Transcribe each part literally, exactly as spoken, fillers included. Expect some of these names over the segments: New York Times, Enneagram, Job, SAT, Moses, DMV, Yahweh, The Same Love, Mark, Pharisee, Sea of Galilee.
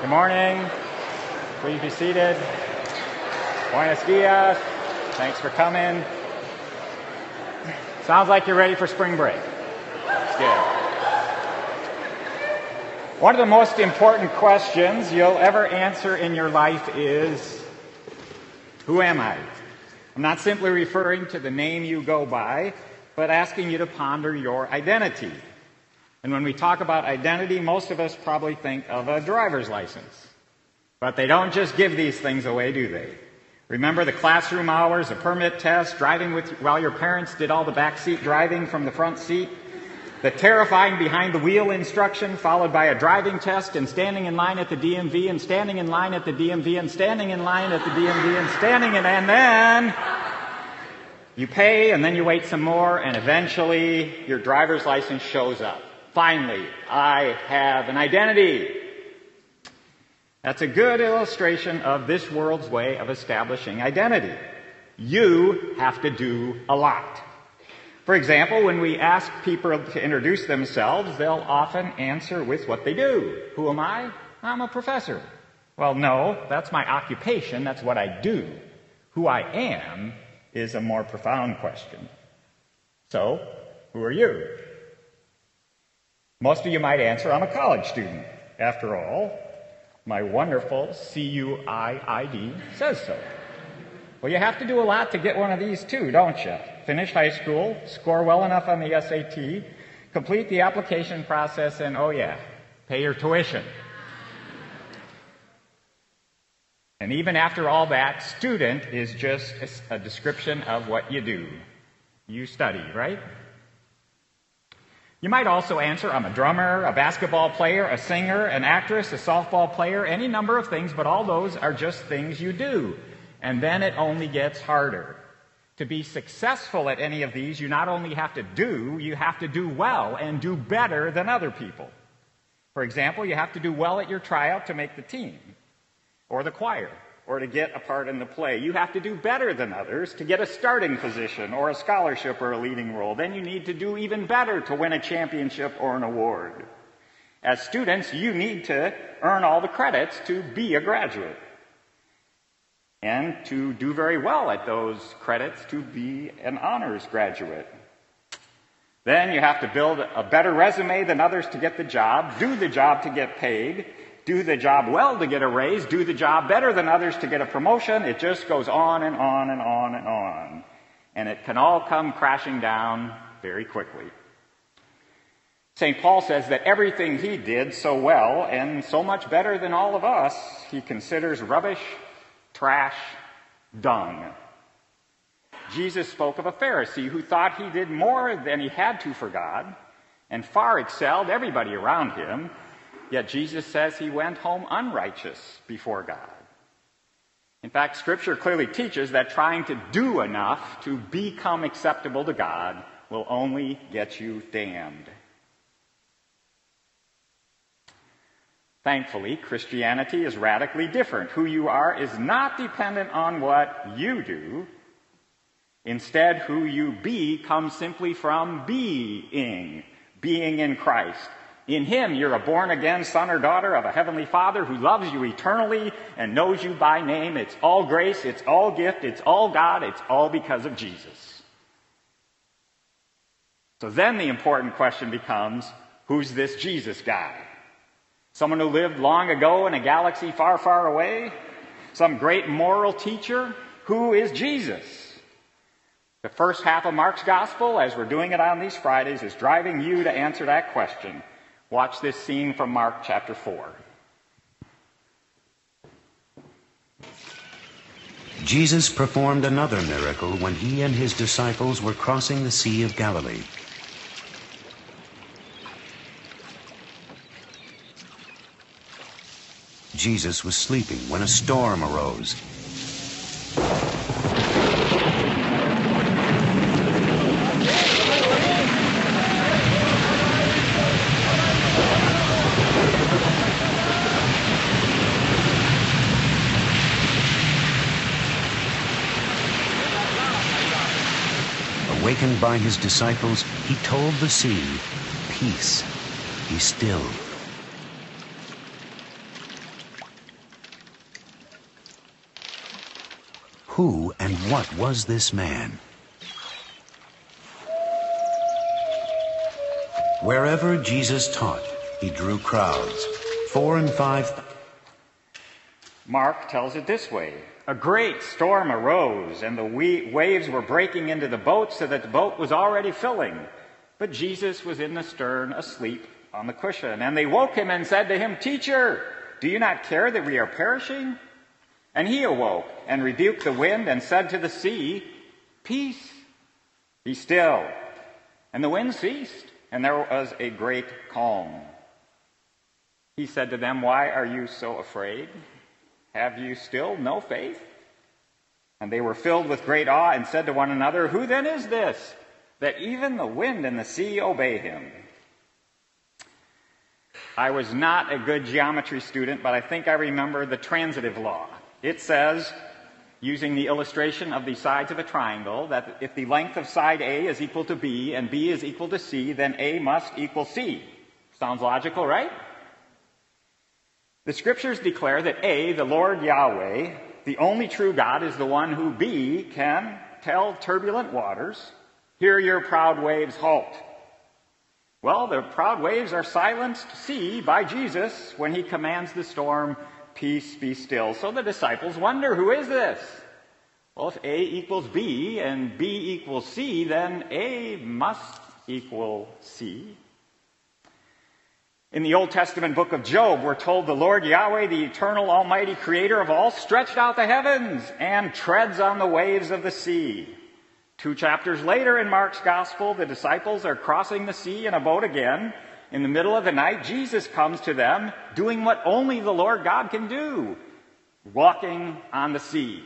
Good morning. Please be seated. Buenos dias. Thanks for coming. Sounds like you're ready for spring break. It's good. One of the most important questions you'll ever answer in your life is, who am I? I'm not simply referring to the name you go by, but asking you to ponder your identity. And when we talk about identity, most of us probably think of a driver's license. But they don't just give these things away, do they? Remember the classroom hours, a permit test, driving with, while your parents did all the backseat driving from the front seat, the terrifying behind-the-wheel instruction followed by a driving test and standing in line at the D M V and standing in line at the D M V and standing in line at the D M V and standing in, and then you pay and then you wait some more and eventually your driver's license shows up. Finally, I have an identity. That's a good illustration of this world's way of establishing identity. You have to do a lot. For example, when we ask people to introduce themselves, they'll often answer with what they do. Who am I? I'm a professor. Well, no, that's my occupation. That's what I do. Who I am is a more profound question. So, who are you? Most of you might answer, I'm a college student. After all, my wonderful C U I I D says so. Well, you have to do a lot to get one of these too, don't you? Finish high school, score well enough on the S A T, complete the application process, and oh yeah, pay your tuition. And even after all that, student is just a description of what you do. You study, right? You might also answer, I'm a drummer, a basketball player, a singer, an actress, a softball player, any number of things, but all those are just things you do. And then it only gets harder. To be successful at any of these, you not only have to do, you have to do well and do better than other people. For example, you have to do well at your tryout to make the team, or the choir, or to get a part in the play. You have to do better than others to get a starting position or a scholarship or a leading role. Then you need to do even better to win a championship or an award. As students, you need to earn all the credits to be a graduate and to do very well at those credits to be an honors graduate. Then you have to build a better resume than others to get the job, do the job to get paid, do the job well to get a raise, do the job better than others to get a promotion. It just goes on and on and on and on. And it can all come crashing down very quickly. Saint Paul says that everything he did so well and so much better than all of us, he considers rubbish, trash, dung. Jesus spoke of a Pharisee who thought he did more than he had to for God and far excelled everybody around him. Yet Jesus says he went home unrighteous before God. In fact, Scripture clearly teaches that trying to do enough to become acceptable to God will only get you damned. Thankfully, Christianity is radically different. Who you are is not dependent on what you do. Instead, who you be comes simply from being, being in Christ. In him, you're a born-again son or daughter of a heavenly Father who loves you eternally and knows you by name. It's all grace, it's all gift, it's all God, it's all because of Jesus. So then the important question becomes, who's this Jesus guy? Someone who lived long ago in a galaxy far, far away? Some great moral teacher? Who is Jesus? The first half of Mark's Gospel, as we're doing it on these Fridays, is driving you to answer that question. Watch this scene from Mark chapter four. Jesus performed another miracle when he and his disciples were crossing the Sea of Galilee. Jesus was sleeping when a storm arose. By his disciples, he told the sea, "Peace, be still." Who and what was this man? Wherever Jesus taught, he drew crowds, four and five. Mark tells it this way. A great storm arose, and the we waves were breaking into the boat so that the boat was already filling. But Jesus was in the stern, asleep on the cushion. And they woke him and said to him, Teacher, do you not care that we are perishing? And he awoke and rebuked the wind and said to the sea, Peace, be still. And the wind ceased, and there was a great calm. He said to them, Why are you so afraid? Have you still no faith? And they were filled with great awe and said to one another, Who then is this, that even the wind and the sea obey him? I was not a good geometry student, but I think I remember the transitive law. It says, using the illustration of the sides of a triangle, that if the length of side A is equal to B and B is equal to C, then A must equal C. Sounds logical, right? The scriptures declare that A, the Lord Yahweh, the only true God, is the one who B, can tell turbulent waters, Hear your proud waves, halt. Well, the proud waves are silenced, C, by Jesus when he commands the storm, Peace, be still. So the disciples wonder, who is this? Well, if A equals B and B equals C, then A must equal C. In the Old Testament book of Job, we're told the Lord Yahweh, the eternal almighty creator of all, stretched out the heavens and treads on the waves of the sea. Two chapters later in Mark's gospel, the disciples are crossing the sea in a boat again. In the middle of the night, Jesus comes to them, doing what only the Lord God can do, walking on the sea.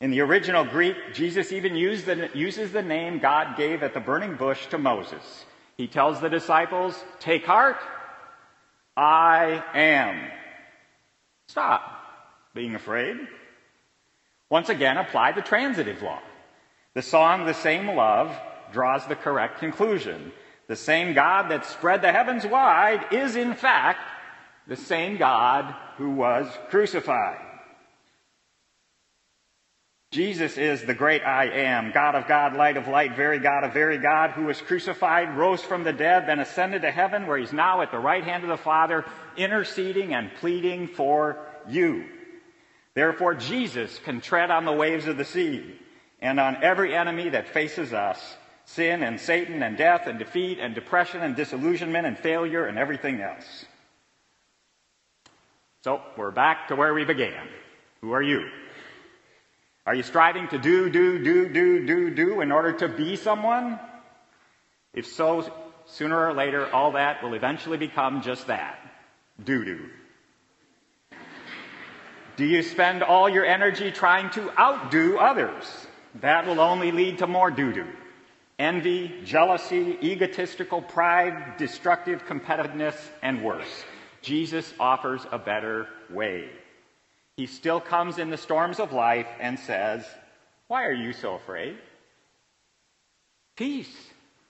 In the original Greek, Jesus even used the, uses the name God gave at the burning bush to Moses. He tells the disciples, Take heart, I am. Stop being afraid. Once again, apply the transitive law. The song, The Same Love, draws the correct conclusion. The same God that spread the heavens wide is, in fact, the same God who was crucified. Jesus is the great I am, God of God, light of light, very God of very God, who was crucified, rose from the dead, then ascended to heaven, where he's now at the right hand of the Father, interceding and pleading for you. Therefore, Jesus can tread on the waves of the sea and on every enemy that faces us, sin and Satan and death and defeat and depression and disillusionment and failure and everything else. So, we're back to where we began. Who are you? Are you striving to do, do, do, do, do, do in order to be someone? If so, sooner or later, all that will eventually become just that, do-do. Do you spend all your energy trying to outdo others? That will only lead to more do-do. Envy, jealousy, egotistical pride, destructive competitiveness, and worse. Jesus offers a better way. He still comes in the storms of life and says, Why are you so afraid? Peace,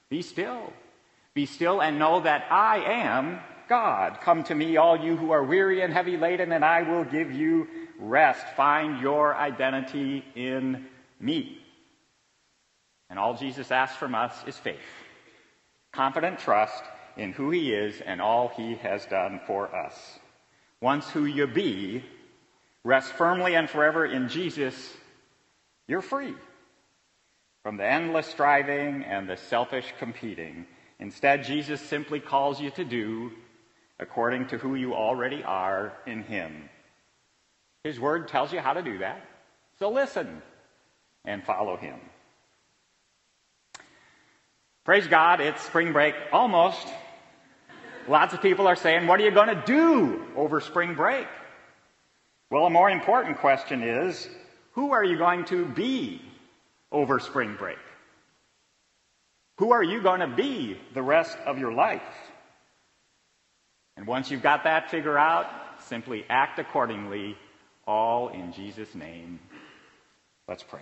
be still. Be still and know that I am God. Come to me, all you who are weary and heavy laden, and I will give you rest. Find your identity in me. And all Jesus asks from us is faith, confident trust in who he is and all he has done for us. Once who you be, rest firmly and forever in Jesus, you're free from the endless striving and the selfish competing. Instead, Jesus simply calls you to do according to who you already are in him. His word tells you how to do that. So listen and follow him. Praise God, it's spring break, almost. Lots of people are saying, what are you going to do over spring break? Well, a more important question is, who are you going to be over spring break? Who are you going to be the rest of your life? And once you've got that figured out, simply act accordingly, all in Jesus' name. Let's pray.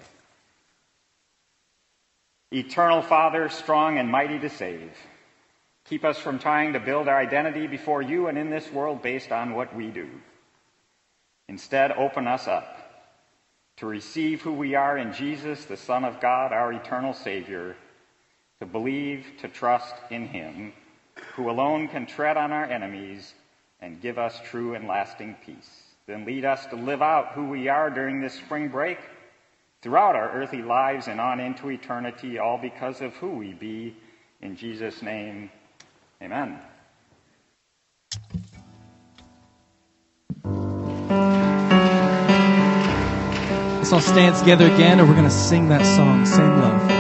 Eternal Father, strong and mighty to save, keep us from trying to build our identity before you and in this world based on what we do. Instead, open us up to receive who we are in Jesus, the Son of God, our eternal Savior, to believe, to trust in him, who alone can tread on our enemies and give us true and lasting peace. Then lead us to live out who we are during this spring break, throughout our earthly lives and on into eternity, all because of who we be. In Jesus' name, amen. Let's all stand together again, and we're going to sing that song, Same Love.